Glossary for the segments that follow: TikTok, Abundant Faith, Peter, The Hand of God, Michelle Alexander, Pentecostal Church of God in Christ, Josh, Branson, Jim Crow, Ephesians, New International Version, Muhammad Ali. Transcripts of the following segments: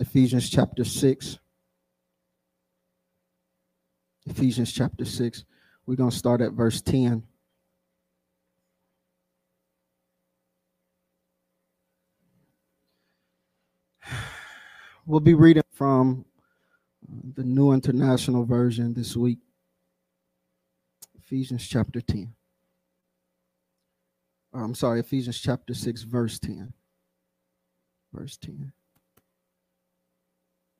Ephesians chapter 6. Ephesians chapter 6. We're going to start at verse 10. We'll be reading from the New International Version this week. Ephesians chapter 10. I'm sorry, Ephesians chapter 6, verse 10. Verse 10.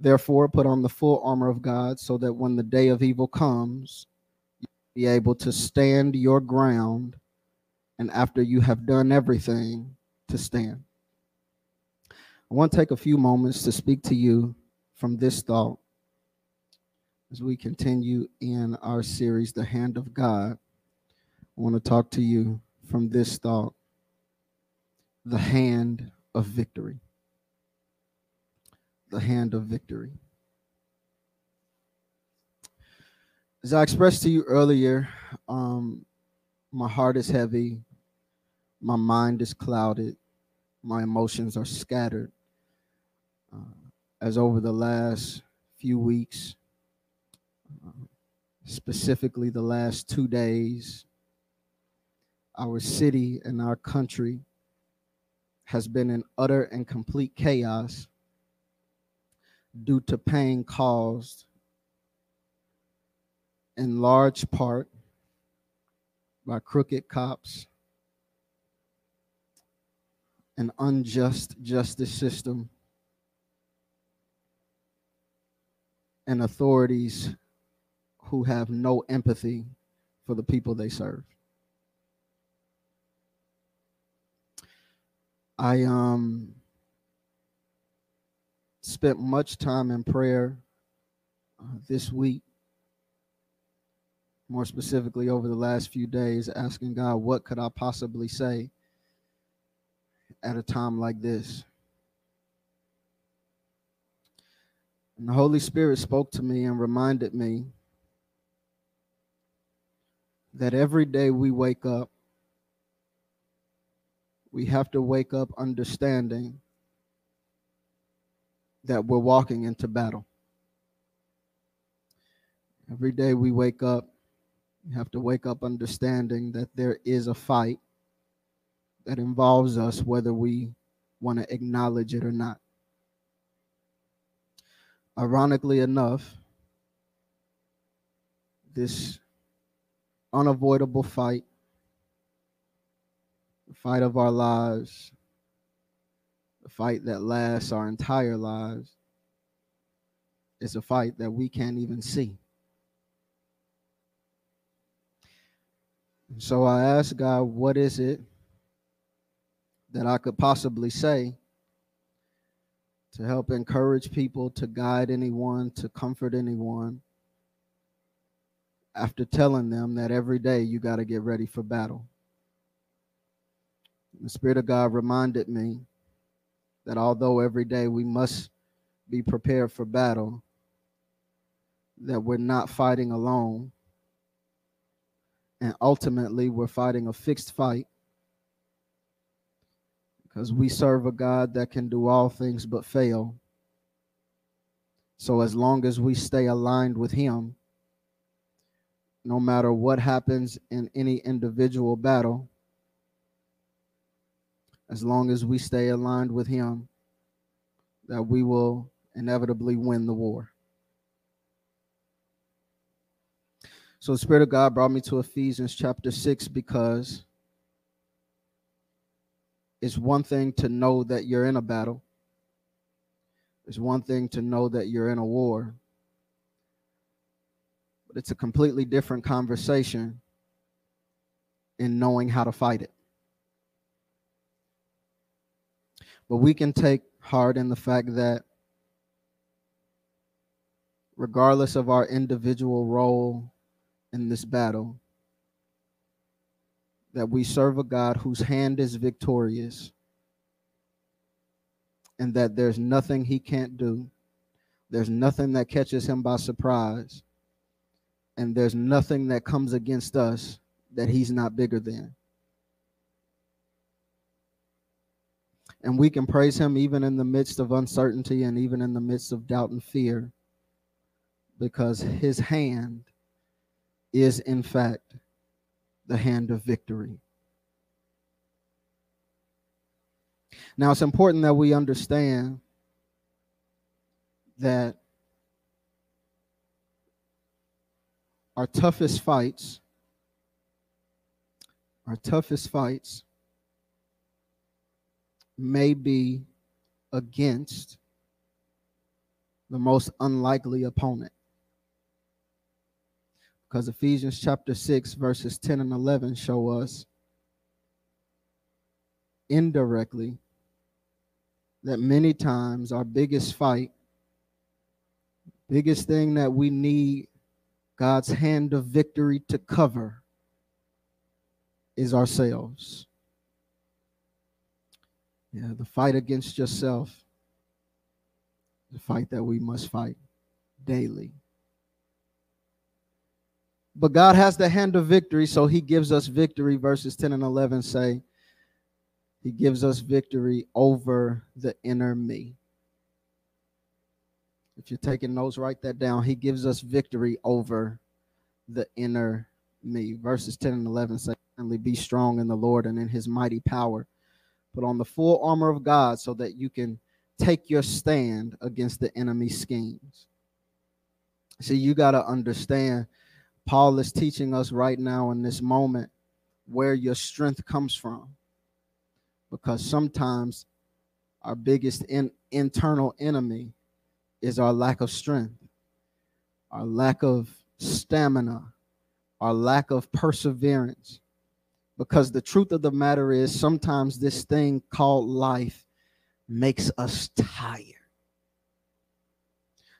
Therefore, put on the full armor of God so that when the day of evil comes, you'll be able to stand your ground, and after you have done everything, to stand. I want to take a few moments to speak to you from this thought as we continue in our series, The Hand of God. I want to talk to you from this thought, the hand of victory. The hand of victory. As I expressed to you earlier, my heart is heavy, my mind is clouded, my emotions are scattered. As over the last few weeks, specifically the last 2 days, our city and our country has been in utter and complete chaos due to pain caused in large part by crooked cops, an unjust justice system, and authorities who have no empathy for the people they serve. I spent much time in prayer this week, more specifically over the last few days, asking God, what could I possibly say at a time like this? And the Holy Spirit spoke to me and reminded me that every day we wake up, we have to wake up understanding that we're walking into battle. Every day we wake up, we have to wake up understanding that there is a fight that involves us, whether we want to acknowledge it or not. Ironically enough, this unavoidable fight, the fight of our lives, the fight that lasts our entire lives, is a fight that we can't even see. And so I asked God, what is it that I could possibly say to help encourage people, to guide anyone, to comfort anyone, after telling them that every day you got to get ready for battle? The Spirit of God reminded me that although every day we must be prepared for battle, that we're not fighting alone, and ultimately we're fighting a fixed fight, because we serve a God that can do all things but fail. So as long as we stay aligned with Him, no matter what happens in any individual battle, as long as we stay aligned with Him, that we will inevitably win the war. So the Spirit of God brought me to Ephesians chapter 6 because it's one thing to know that you're in a battle. It's one thing to know that you're in a war. But it's a completely different conversation in knowing how to fight it. But we can take hard in the fact that regardless of our individual role in this battle, that we serve a God whose hand is victorious and that there's nothing he can't do. There's nothing that catches him by surprise, and there's nothing that comes against us that he's not bigger than. And we can praise him even in the midst of uncertainty and even in the midst of doubt and fear, because his hand is, in fact, the hand of victory. Now, it's important that we understand that our toughest fights may be against the most unlikely opponent. Because Ephesians chapter 6, verses 10 and 11 show us indirectly that many times our biggest fight, biggest thing that we need God's hand of victory to cover, is ourselves. Yeah, the fight against yourself, the fight that we must fight daily. But God has the hand of victory, so he gives us victory. Verses 10 and 11 say, he gives us victory over the inner me. If you're taking notes, write that down. He gives us victory over the inner me. Verses 10 and 11 say, "Finally, be strong in the Lord and in his mighty power. Put on the full armor of God so that you can take your stand against the enemy's schemes." See, you got to understand, Paul is teaching us right now in this moment where your strength comes from, because sometimes our biggest internal enemy is our lack of strength, our lack of stamina, our lack of perseverance. Because the truth of the matter is, sometimes this thing called life makes us tired.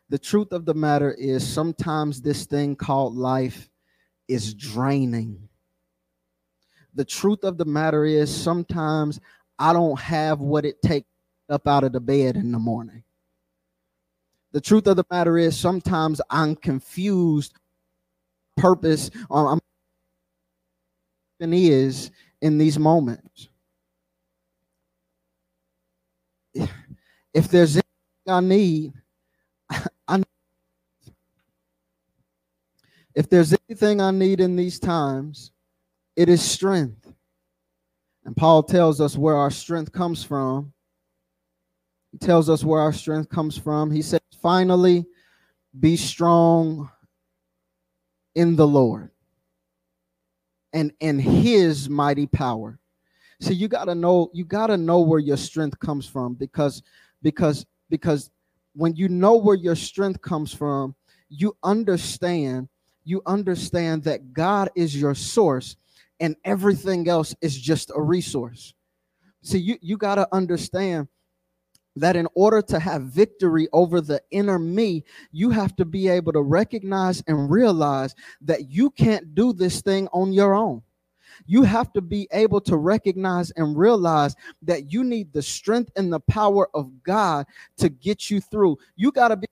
The truth of the matter is, sometimes this thing called life is draining. The truth of the matter is, sometimes I don't have what it takes up out of the bed in the morning. The truth of the matter is, sometimes I'm confused purpose on is in these moments. If there's anything I need, if there's anything I need in these times, it is strength. And Paul tells us where our strength comes from. He tells us where our strength comes from. He says, "Finally, be strong in the Lord and in his mighty power." So you gotta know where your strength comes from, because when you know where your strength comes from, you understand that God is your source and everything else is just a resource. See, you gotta understand that in order to have victory over the inner me, you have to be able to recognize and realize that you can't do this thing on your own. You have to be able to recognize and realize that you need the strength and the power of God to get you through. You got to be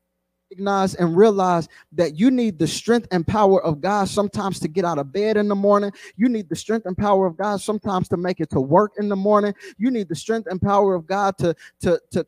recognize and realize that you need the strength and power of God sometimes to get out of bed in the morning. You need the strength and power of God sometimes to make it to work in the morning. You need the strength and power of God to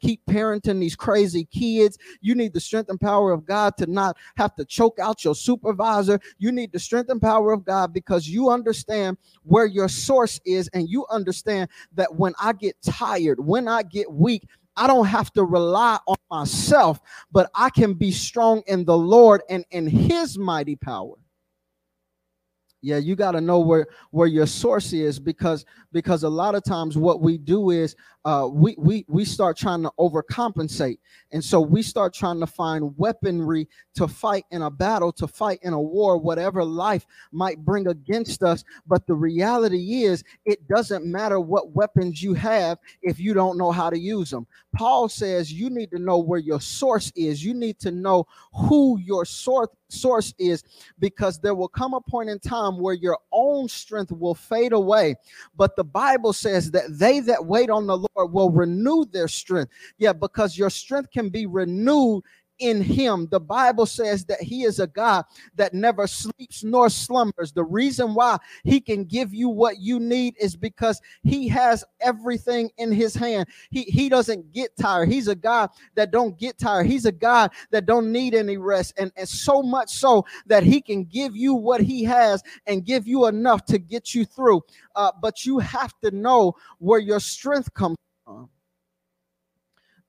keep parenting these crazy kids. You need the strength and power of God to not have to choke out your supervisor. You need the strength and power of God because you understand where your source is, and you understand that when I get tired, when I get weak, I don't have to rely on myself, but I can be strong in the Lord and in his mighty power. Yeah, you got to know where your source is, because a lot of times what we do is we start trying to overcompensate. And so we start trying to find weaponry to fight in a battle, to fight in a war, whatever life might bring against us. But the reality is it doesn't matter what weapons you have if you don't know how to use them. Paul says you need to know where your source is. You need to know who your source is, because there will come a point in time where your own strength will fade away. But the Bible says that they that wait on the Lord will renew their strength. Yeah, because your strength can be renewed in him. The Bible says that he is a God that never sleeps nor slumbers. The reason why he can give you what you need is because he has everything in his hand. He doesn't get tired. He's a God that don't get tired. He's a God that don't need any rest. And so much so that he can give you what he has and give you enough to get you through. But you have to know where your strength comes from.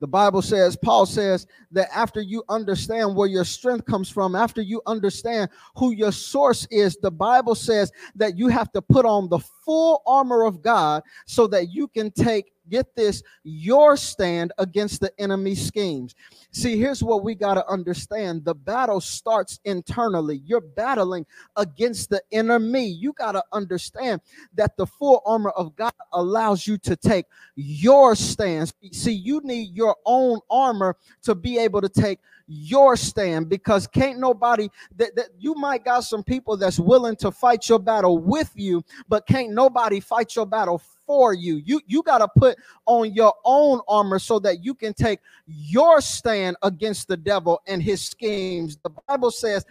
The Bible says, Paul says, that after you understand where your strength comes from, after you understand who your source is, the Bible says that you have to put on the full armor of God so that you can take, get this, your stand against the enemy's schemes. See, here's what we got to understand. The battle starts internally. You're battling against the enemy. You got to understand that the full armor of God allows you to take your stand. See, you need your own armor to be able to take your stand, because can't nobody that you might got some people that's willing to fight your battle with you, but can't nobody fight your battle for you. You got to put on your own armor so that you can take your stand against the devil and his schemes. The Bible says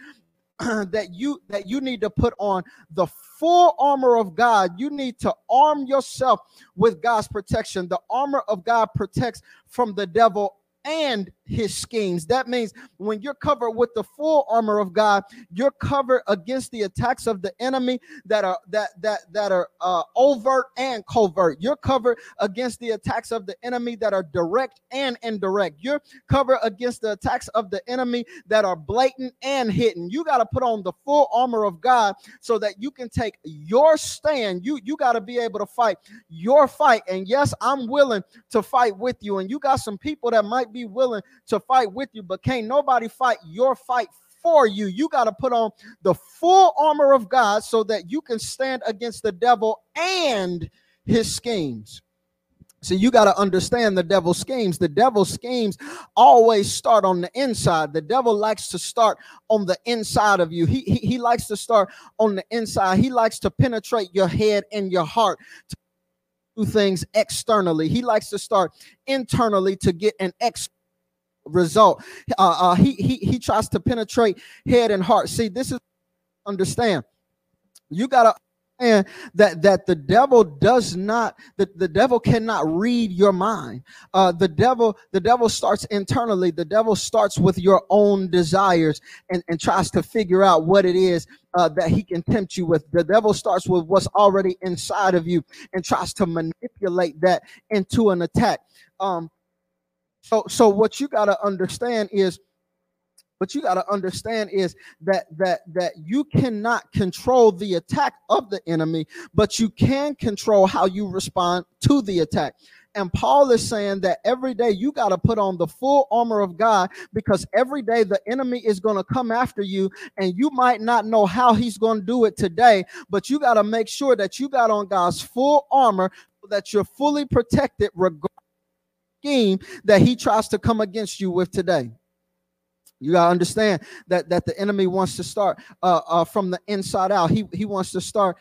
that you need to put on the full armor of God. You need to arm yourself with God's protection. The armor of God protects from the devil and his schemes. That means when you're covered with the full armor of God, you're covered against the attacks of the enemy that are overt and covert. You're covered against the attacks of the enemy that are direct and indirect. You're covered against the attacks of the enemy that are blatant and hidden. You got to put on the full armor of God so that you can take your stand. You got to be able to fight your fight. And yes, I'm willing to fight with you. And you got some people that might be willing to fight with you, but can't nobody fight your fight for you. You got to put on the full armor of God so that you can stand against the devil and his schemes. So you got to understand the devil's schemes. The devil's schemes always start on the inside. The devil likes to start on the inside of you. He likes to start on the inside. He likes to penetrate your head and your heart to do things externally. He likes to start internally to get an external result. He tries to penetrate head and heart. See, this is understand. You gotta understand that the devil does not, the devil cannot read your mind. The devil starts internally. The devil starts with your own desires and tries to figure out what it is that he can tempt you with. The devil starts with what's already inside of you and tries to manipulate that into an attack. So what you got to understand is, that you cannot control the attack of the enemy, but you can control how you respond to the attack. And Paul is saying that every day you got to put on the full armor of God, because every day the enemy is going to come after you, and you might not know how he's going to do it today, but you got to make sure that you got on God's full armor so that you're fully protected regardless scheme that he tries to come against you with today. You gotta understand that the enemy wants to start from the inside out. He wants to start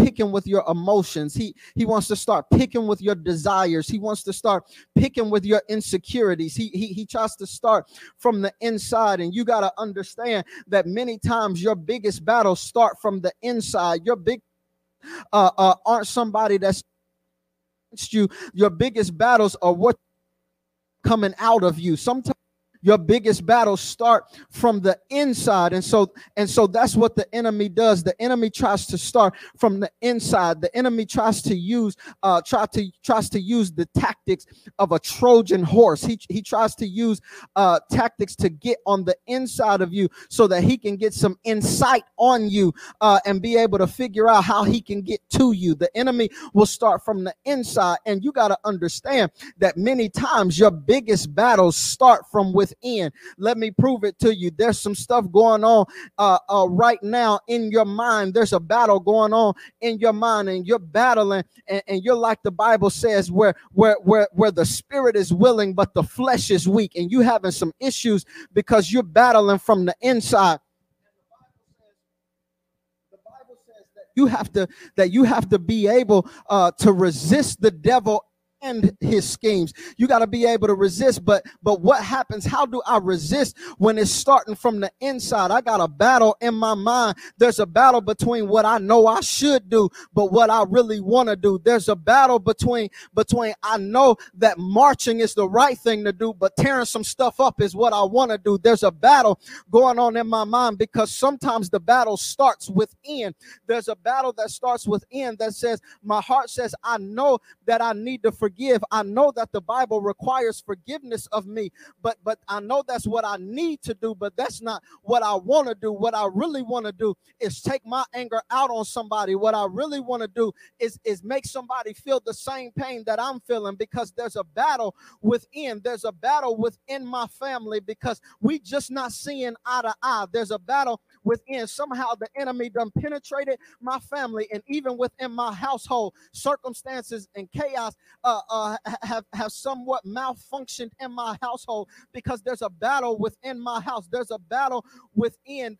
picking with your emotions. He wants to start picking with your desires. He wants to start picking with your insecurities. He tries to start from the inside, and you gotta understand that many times your biggest battles start from the inside. Your big aren't somebody that's against you. Your biggest battles are what coming out of you. Sometimes Your biggest battles start from the inside. And so that's what the enemy does. The enemy tries to start from the inside. The enemy tries to use use the tactics of a Trojan horse. He tries to use tactics to get on the inside of you so that he can get some insight on you and be able to figure out how he can get to you. The enemy will start from the inside, and you got to understand that many times your biggest battles start from within. Let me prove it to you. There's some stuff going on right now in your mind. There's a battle going on in your mind, and you're battling, and you're like the Bible says, where the spirit is willing, but the flesh is weak, and you having some issues because you're battling from the inside. You have to be able to resist the devil and his schemes. You got to be able to resist, but what happens? How do I resist when it's starting from the inside? I got a battle in my mind. There's a battle between what I know I should do, but what I really want to do. There's a battle between I know that marching is the right thing to do, but tearing some stuff up is what I want to do. There's a battle going on in my mind because sometimes the battle starts within. There's a battle that starts within that says, my heart says, I know that I need to forgive. I know that the Bible requires forgiveness of me, but I know that's what I need to do, but that's not what I want to do. What I really want to do is take my anger out on somebody. What I really want to do is make somebody feel the same pain that I'm feeling, because there's a battle within. There's a battle within my family because we just not seeing eye to eye. There's a battle within. Somehow the enemy done penetrated my family, and even within my household, circumstances and chaos have somewhat malfunctioned in my household because there's a battle within my house. There's a battle within.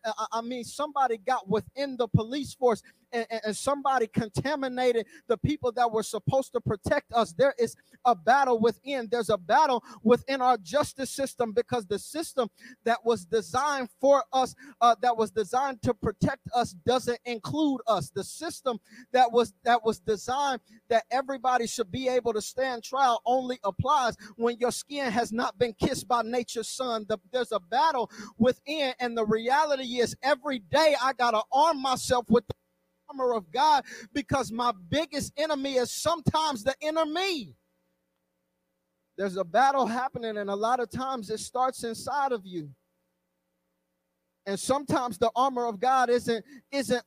Somebody got within the police force, and somebody contaminated the people that were supposed to protect us. There is a battle within. There's a battle within our justice system because the system that was designed for us, that was designed to protect us, doesn't include us. The system that was designed that everybody should be able to stand trial only applies when your skin has not been kissed by nature's sun. There's a battle within, and the reality is every day I gotta arm myself with the armor of God because my biggest enemy is sometimes the inner me. There's a battle happening, and a lot of times it starts inside of you. And sometimes the armor of God isn't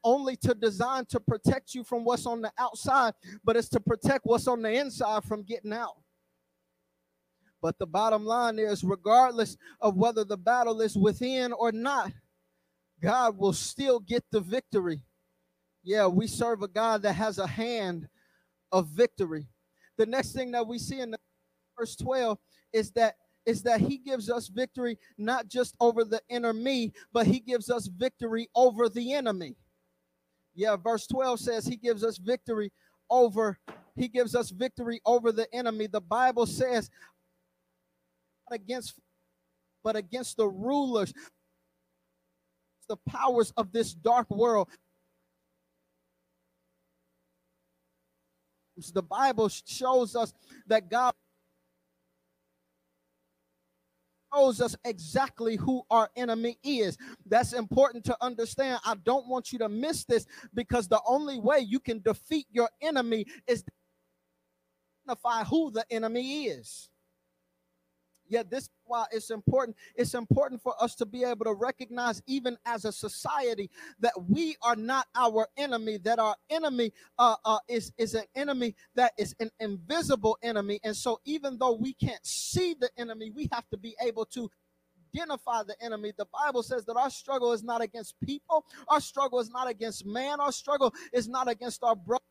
only designed to protect you from what's on the outside, but it's to protect what's on the inside from getting out. But the bottom line is, regardless of whether the battle is within or not, God will still get the victory. Yeah, we serve a God that has a hand of victory. The next thing that we see in verse 12 is that he gives us victory not just over the inner me, but he gives us victory over the enemy. Yeah, verse 12 says he gives us victory over the enemy. The Bible says against the rulers, the powers of this dark world. The Bible shows us that God shows us exactly who our enemy is. That's important to understand. I don't want you to miss this, because the only way you can defeat your enemy is to identify who the enemy is. Yeah, this is why it's important. It's important for us to be able to recognize, even as a society, that we are not our enemy, that our enemy is an enemy that is an invisible enemy. And so even though we can't see the enemy, we have to be able to identify the enemy. The Bible says that our struggle is not against people. Our struggle is not against man. Our struggle is not against our brother,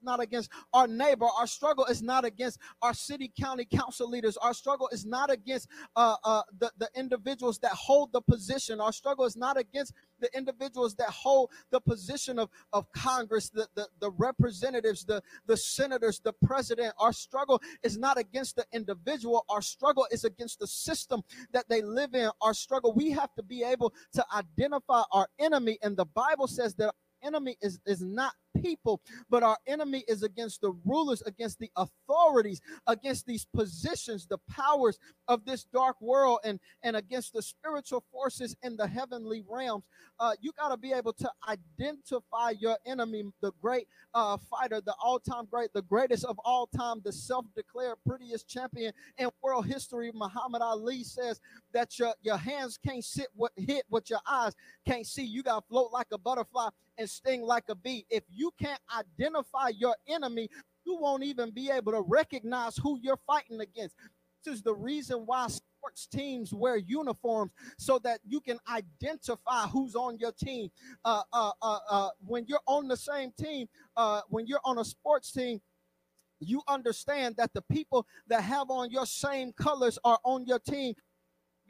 not against our neighbor. Our struggle is not against our city, county council leaders. Our struggle is not against the individuals that hold the position. Our struggle is not against the individuals that hold the position of Congress, the representatives, the senators, the president. Our struggle is not against the individual. Our struggle is against the system that they live in. Our struggle, we have to be able to identify our enemy. And the Bible says that our enemy is not people, but our enemy is against the rulers, against the authorities, against these positions, the powers of this dark world, and against the spiritual forces in the heavenly realms. You got to be able to identify your enemy, the great fighter, the all-time great, the greatest of all time, the self-declared prettiest champion in world history. Muhammad Ali says that your hands can't hit what your eyes can't see. You got to float like a butterfly and sting like a bee. If you can't identify your enemy, you won't even be able to recognize who you're fighting against. This is the reason why sports teams wear uniforms, so that you can identify who's on your team. When you're on the same team, when you're on a sports team, you understand that the people that have on your same colors are on your team.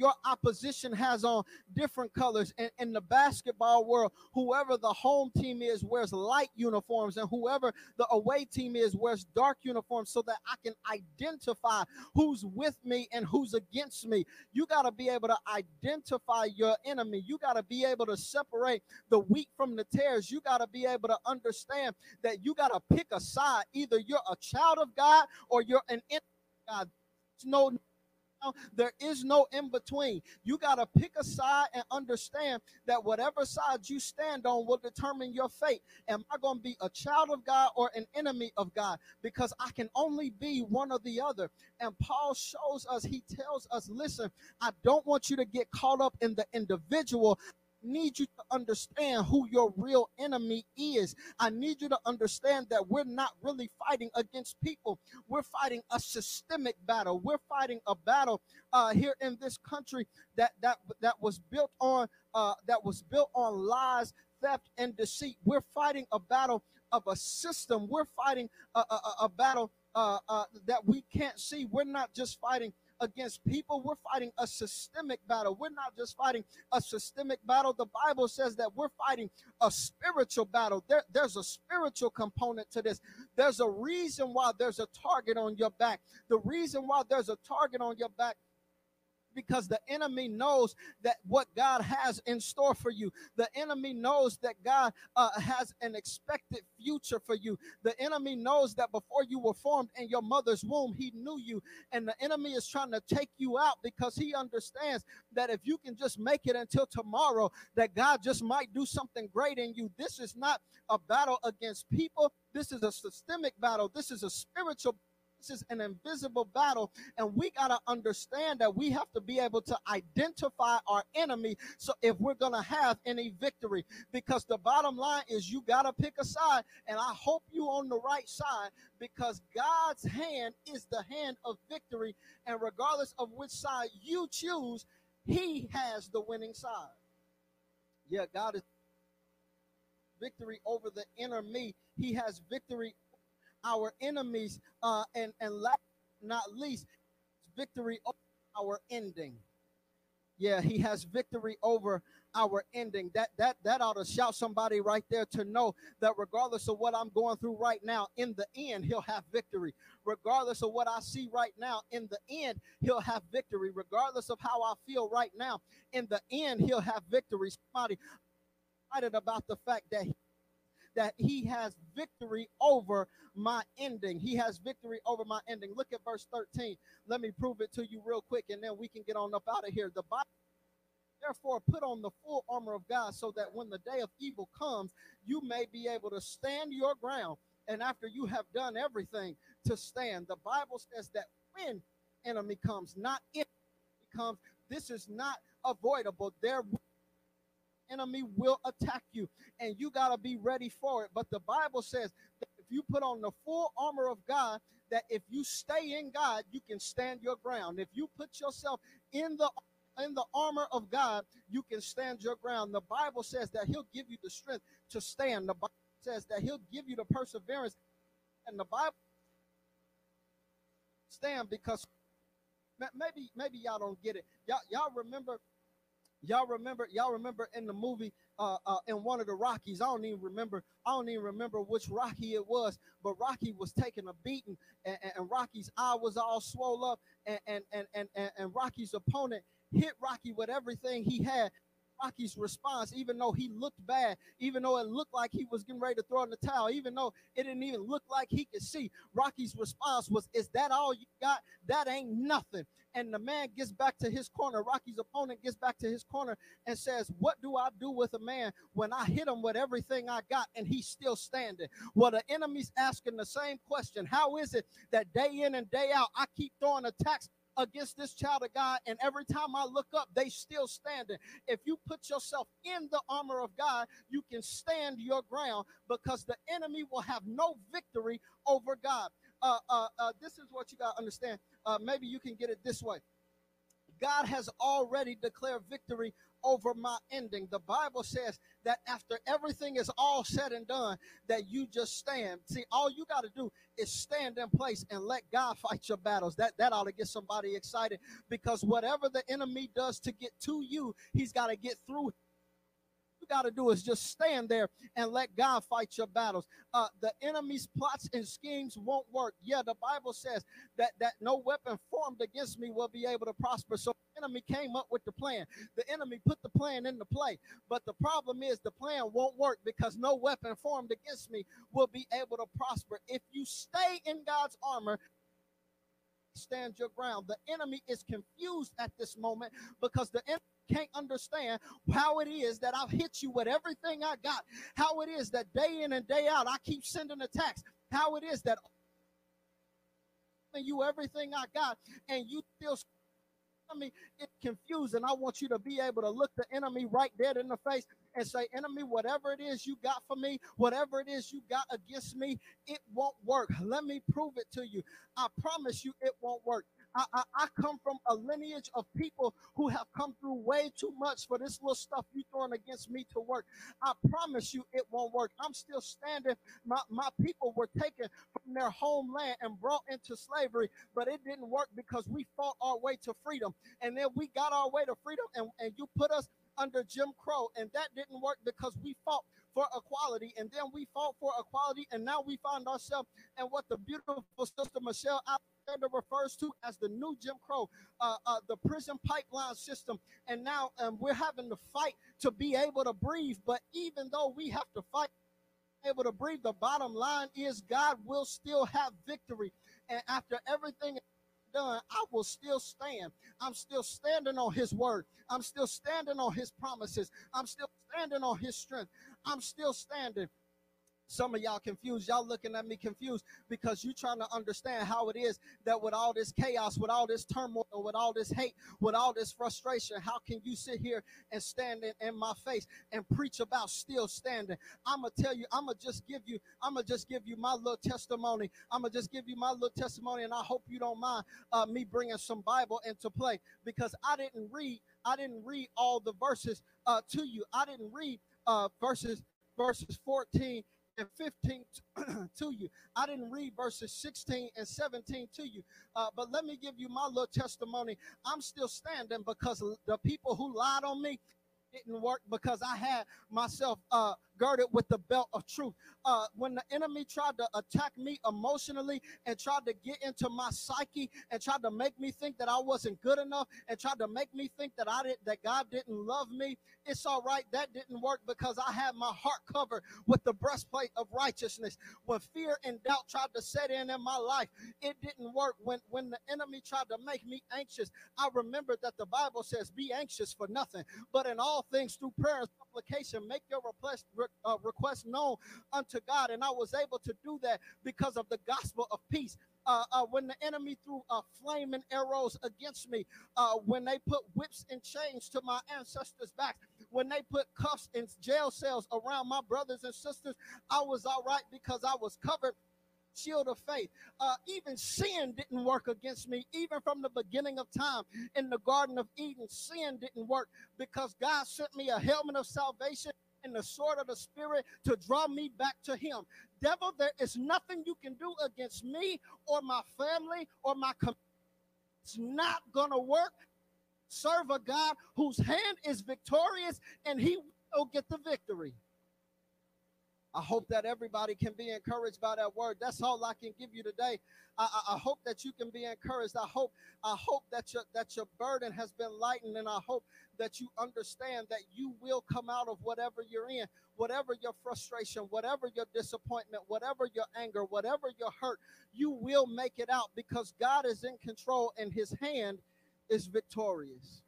Your opposition has on different colors. And in the basketball world, whoever the home team is wears light uniforms, and whoever the away team is wears dark uniforms, so that I can identify who's with me and who's against me. You got to be able to identify your enemy. You got to be able to separate the wheat from the tares. You got to be able to understand that you got to pick a side. Either you're a child of God or you're an enemy of God. There is no in between. You got to pick a side and understand that whatever side you stand on will determine your fate. Am I going to be a child of God or an enemy of God? Because I can only be one or the other. And Paul shows us, he tells us, listen, I don't want you to get caught up in the individual. Need you to understand who your real enemy is. I need you to understand that we're not really fighting against people. We're fighting a systemic battle. We're fighting a battle here in this country that was built on lies, theft, and deceit. We're fighting a battle of a system. We're fighting a battle that we can't see. We're not just fighting against people, we're fighting a systemic battle. We're not just fighting a systemic battle. The Bible says that we're fighting a spiritual battle. There's a spiritual component to this. There's a reason why there's a target on your back. The reason why there's a target on your back, because the enemy knows that what God has in store for you. The enemy knows that God has an expected future for you. The enemy knows that before you were formed in your mother's womb, he knew you. And the enemy is trying to take you out because he understands that if you can just make it until tomorrow, that God just might do something great in you. This is not a battle against people. This is a systemic battle. This is a spiritual battle. This is an invisible battle, and we got to understand that we have to be able to identify our enemy, so if we're going to have any victory, because the bottom line is you got to pick a side, and I hope you on the right side, because God's hand is the hand of victory, and regardless of which side you choose, he has the winning side. Yeah, God is victory over the inner me. He has victory our enemies, and last but not least, victory over our ending. Yeah, he has victory over our ending. That ought to shout somebody right there, to know that regardless of what I'm going through right now, in the end, he'll have victory. Regardless of what I see right now, in the end, he'll have victory. Regardless of how I feel right now, in the end, he'll have victory. Somebody excited about the fact that he has victory over my ending. He has victory over my ending. Look at verse 13. Let me prove it to you real quick, and then we can get on up out of here. The Bible, therefore, put on the full armor of God, so that when the day of evil comes, you may be able to stand your ground. And after you have done everything, to stand. The Bible says that when enemy comes, not if enemy comes, this is not avoidable. There enemy will attack you, and you got to be ready for it. But the Bible says that if you put on the full armor of God, that if you stay in God, you can stand your ground. If you put yourself in the armor of God, you can stand your ground. The Bible says that he'll give you the strength to stand. The Bible says that he'll give you the perseverance, and the Bible stand, because maybe y'all don't get it. Y'all remember. Y'all remember in the movie, in one of the Rockies, I don't even remember which Rocky it was, but Rocky was taking a beating, and Rocky's eye was all swole up, and Rocky's opponent hit Rocky with everything he had. Aki's response, even though he looked bad, even though it looked like he was getting ready to throw in the towel, even though it didn't even look like he could see, Rocky's response was, "Is that all you got? That ain't nothing." And the man gets back to his corner. Rocky's opponent gets back to his corner and says, "What do I do with a man when I hit him with everything I got and he's still standing?" Well, the enemy's asking the same question. How is it that day in and day out I keep throwing attacks against this child of God, and every time I look up, they still standing? If you put yourself in the armor of God, you can stand your ground, because the enemy will have no victory over God. This is what you got to understand. Maybe you can get it this way. God has already declared victory over my ending. The Bible says that after everything is all said and done, that you just stand. See, all you got to do is stand in place and let God fight your battles. That ought to get somebody excited, because whatever the enemy does to get to you, he's got to get through. You got to do is just stand there and let God fight your battles. The enemy's plots and schemes won't work. Yeah, the Bible says that no weapon formed against me will be able to prosper. So the enemy came up with the plan. The enemy put the plan into play. But the problem is the plan won't work, because no weapon formed against me will be able to prosper. If you stay in God's armor, stand your ground. The enemy is confused at this moment, because the enemy can't understand how it is that I've hit you with everything I got, how it is that day in and day out I keep sending attacks, how it is that you everything I got and you still. I mean, it's confusing. I want you to be able to look the enemy right dead in the face and say, "Enemy, whatever it is you got for me, whatever it is you got against me, it won't work. Let me prove it to you. I promise you it won't work." I come from a lineage of people who have come through way too much for this little stuff you throwing against me to work. I promise you it won't work. I'm still standing. My people were taken from their homeland and brought into slavery, but it didn't work, because we fought our way to freedom. And then we got our way to freedom, and you put us under Jim Crow, and that didn't work, because we fought for equality, and then we fought for equality, and now we find ourselves in what the beautiful sister Michelle Alexander refers to as the new Jim Crow, the prison pipeline system. And now we're having to fight to be able to breathe, but even though we have to fight able to breathe, the bottom line is God will still have victory. And after everything done, I will still stand. I'm still standing on his word. I'm still standing on his promises. I'm still standing on his strength. I'm still standing. Some of y'all confused. Y'all looking at me confused, because you trying to understand how it is that with all this chaos, with all this turmoil, with all this hate, with all this frustration, how can you sit here and stand in my face and preach about still standing? I'ma tell you, I'ma just give you my little testimony. And I hope you don't mind me bringing some Bible into play, because I didn't read all the verses to you. I didn't read verses 14 and 15 to you. I didn't read verses 16 and 17 to you, but let me give you my little testimony. I'm still standing, because the people who lied on me didn't work, because I had myself girded with the belt of truth. When the enemy tried to attack me emotionally and tried to get into my psyche and tried to make me think that I wasn't good enough and tried to make me think that God didn't love me, it's all right. That didn't work, because I had my heart covered with the breastplate of righteousness. When fear and doubt tried to set in my life, it didn't work. When the enemy tried to make me anxious, I remembered that the Bible says, "Be anxious for nothing, but in all things through prayer and supplication, make your request known unto God." And I was able to do that because of the gospel of peace. When the enemy threw flaming arrows against me, when they put whips and chains to my ancestors' backs, when they put cuffs and jail cells around my brothers and sisters, I was all right, because I was covered shield of faith. Even sin didn't work against me. Even from the beginning of time in the Garden of Eden, sin didn't work, because God sent me a helmet of salvation and the sword of the Spirit to draw me back to him. Devil, there is nothing you can do against me or my family or my community. It's not gonna work. Serve a God whose hand is victorious, and he will get the victory. I hope that everybody can be encouraged by that word. That's all I can give you today. I hope that you can be encouraged. I hope that your burden has been lightened, and I hope that you understand that you will come out of whatever you're in, whatever your frustration, whatever your disappointment, whatever your anger, whatever your hurt, you will make it out because God is in control and his hand is victorious.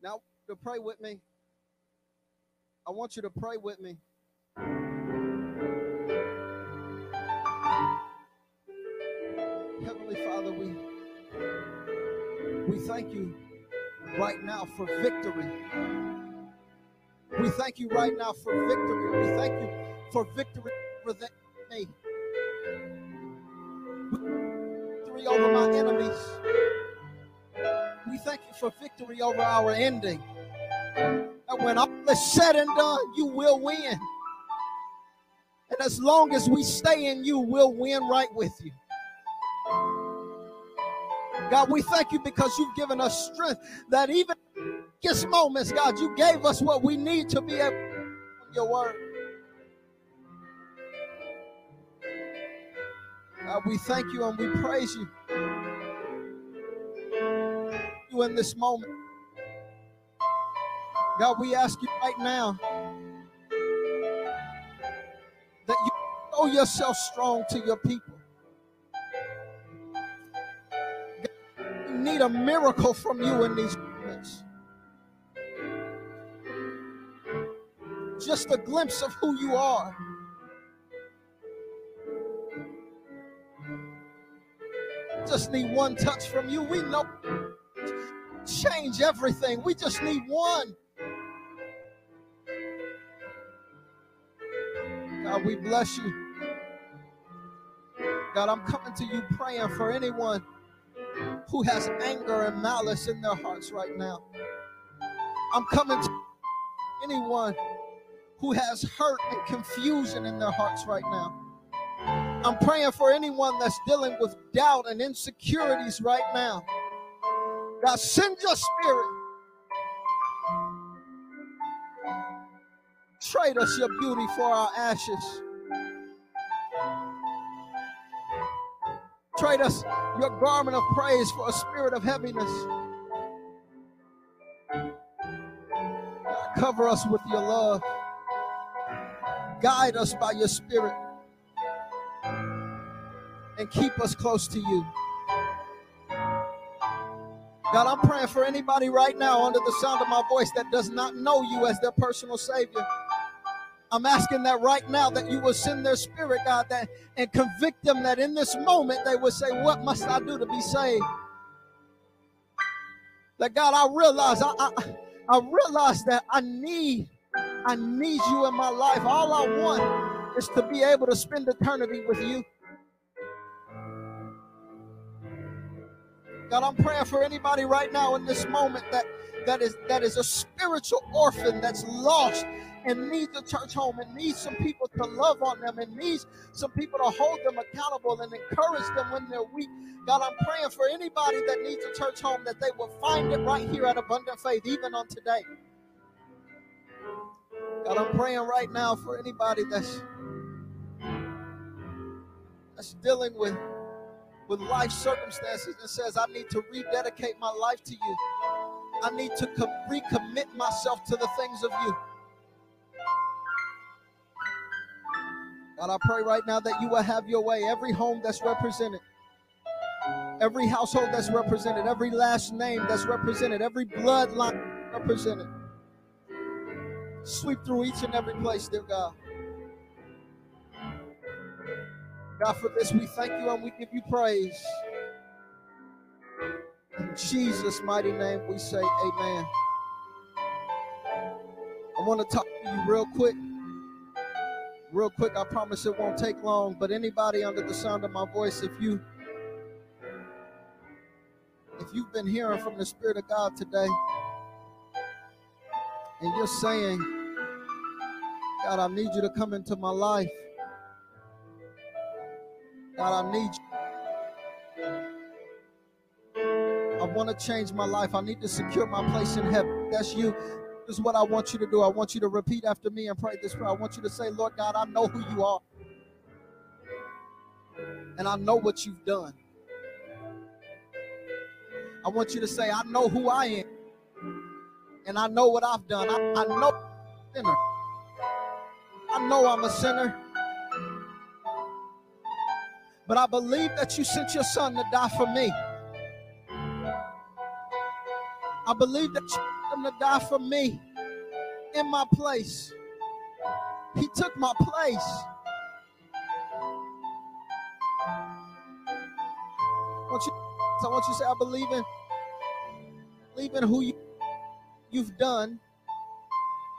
Now, to pray with me. I want you to pray with me. Heavenly Father, we thank you right now for victory. We thank you right now for victory. We thank you for victory over the enemy. Victory over my enemies. We thank you for victory over our ending. And when all is said and done, you will win. And as long as we stay in you, we'll win right with you. God, we thank you because you've given us strength that even in these moments, God, you gave us what we need to be able to do your word. God, we thank you and we praise you. You in this moment. God, we ask you right now that you show yourself strong to your people. God, we need a miracle from you in these moments. Just a glimpse of who you are. Just need one touch from you. We know change everything. We just need one. God, we bless you. God, I'm coming to you praying for anyone who has anger and malice in their hearts right now. I'm coming to anyone who has hurt and confusion in their hearts right now. I'm praying for anyone that's dealing with doubt and insecurities right now. God, send your spirit. Trade us your beauty for our ashes. Trade us your garment of praise for a spirit of heaviness. God, cover us with your love. Guide us by your spirit. And keep us close to you. God, I'm praying for anybody right now under the sound of my voice that does not know you as their personal Savior. I'm asking that right now that you will send their spirit, God, that and convict them that in this moment they will say, what must I do to be saved? That God, I realize that I need you in my life. All I want is to be able to spend eternity with you. God, I'm praying for anybody right now in this moment that is a spiritual orphan that's lost and needs a church home and needs some people to love on them and needs some people to hold them accountable and encourage them when they're weak. God, I'm praying for anybody that needs a church home that they will find it right here at Abundant Faith, even on today. God, I'm praying right now for anybody that's dealing with life circumstances and says, I need to rededicate my life to you. I need to recommit myself to the things of you. God, I pray right now that you will have your way. Every home that's represented, every household that's represented, every last name that's represented, every bloodline represented. Sweep through each and every place, dear God. God, for this we thank you and we give you praise. In Jesus' mighty name we say amen. I want to talk to you real quick. I promise it won't take long, but anybody under the sound of my voice, if you've been hearing from the Spirit of God today and you're saying, God, I need you to come into my life. God, I need you. I want to change my life. I need to secure my place in heaven. That's you. This is what I want you to do. I want you to repeat after me and pray this prayer. I want you to say, Lord God, I know who you are. And I know what you've done. I want you to say, I know who I am. And I know what I've done. I know I'm a sinner. I know I'm a sinner. But I believe that you sent your son to die for me. I believe that you sent him to die for me in my place. He took my place. I want you to say, I believe in who you've done.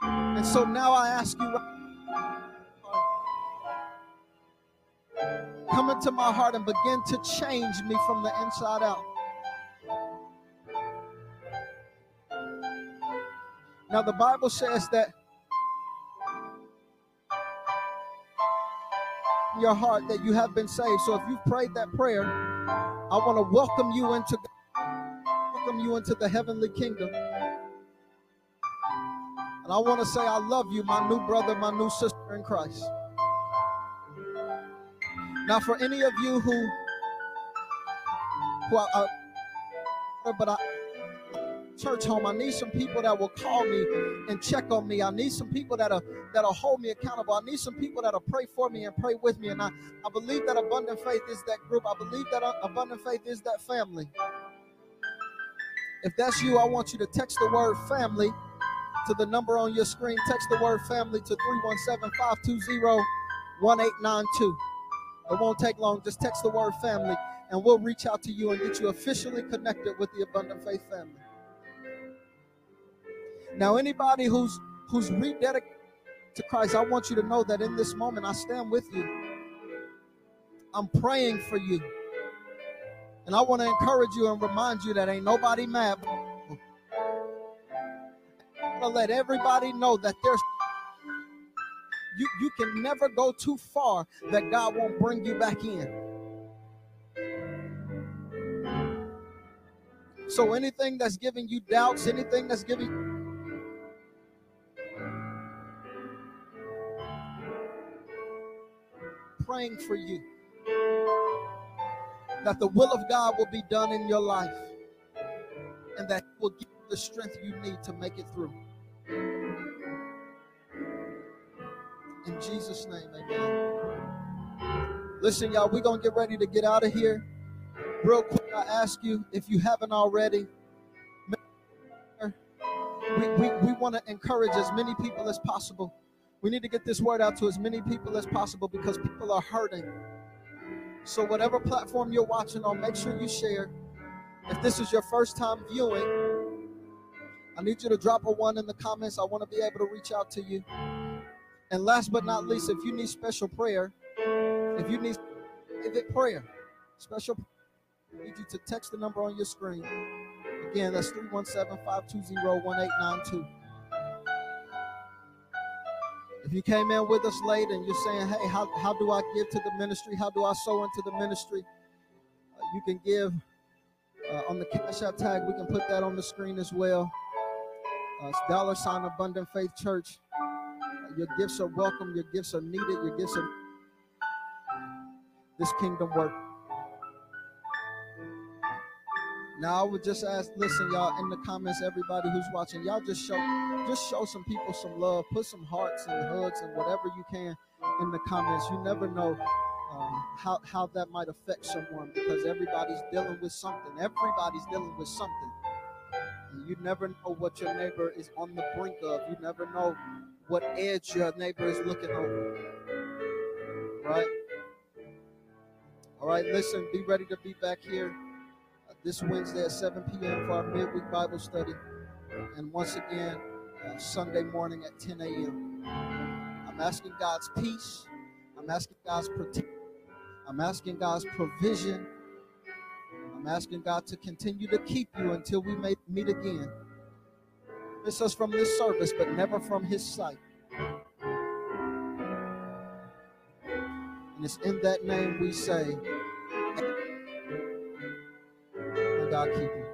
And so now I ask you, come into my heart and begin to change me from the inside out. Now the Bible says that in your heart that you have been saved. So if you've prayed that prayer, I want to welcome you into the heavenly kingdom. And I want to say, I love you, my new brother, my new sister in Christ. Now, for any of you who church home, I need some people that will call me and check on me. I need some people that'll hold me accountable. I need some people that'll pray for me and pray with me. And I believe that Abundant Faith is that group. I believe that Abundant Faith is that family. If that's you, I want you to text the word family to the number on your screen. Text the word family to 317-520-1892. It won't take long. Just text the word family, and we'll reach out to you and get you officially connected with the Abundant Faith family. Now, anybody who's rededicated to Christ, I want you to know that in this moment, I stand with you. I'm praying for you. And I want to encourage you and remind you that ain't nobody mad. I'm going to let everybody know that there's you can never go too far that God won't bring you back in. So anything that's giving you doubts, anything that's giving you praying for you, that the will of God will be done in your life and that will give you the strength you need to make it through. In Jesus' name, amen. Listen, y'all, we're going to get ready to get out of here. Real quick, I ask you, if you haven't already, we want to encourage as many people as possible. We need to get this word out to as many people as possible because people are hurting. So whatever platform you're watching on, make sure you share. If this is your first time viewing, I need you to drop a one in the comments. I want to be able to reach out to you. And last but not least, if you need special prayer, if you need private prayer, I need you to text the number on your screen. Again, that's 317-520-1892. If you came in with us late and you're saying, hey, how do I give to the ministry? How do I sow into the ministry? You can give on the Cash App tag. We can put that on the screen as well. It's $ Abundant Faith Church. Your gifts are welcome. Your gifts are needed. Your gifts are this kingdom work. Now I would just ask, listen, y'all, in the comments, everybody who's watching, y'all just show some people some love, put some hearts and hugs and whatever you can in the comments. You never know how that might affect someone because everybody's dealing with something. Everybody's dealing with something. And you never know what your neighbor is on the brink of. You never know what edge your neighbor is looking over. Right? All right, listen, be ready to be back here this Wednesday at 7 p.m. for our midweek Bible study. And once again, Sunday morning at 10 a.m. I'm asking God's peace. I'm asking God's protection. I'm asking God's provision. I'm asking God to continue to keep you until we meet again. Miss us from this service, but never from his sight. And it's in that name we say, God keep you.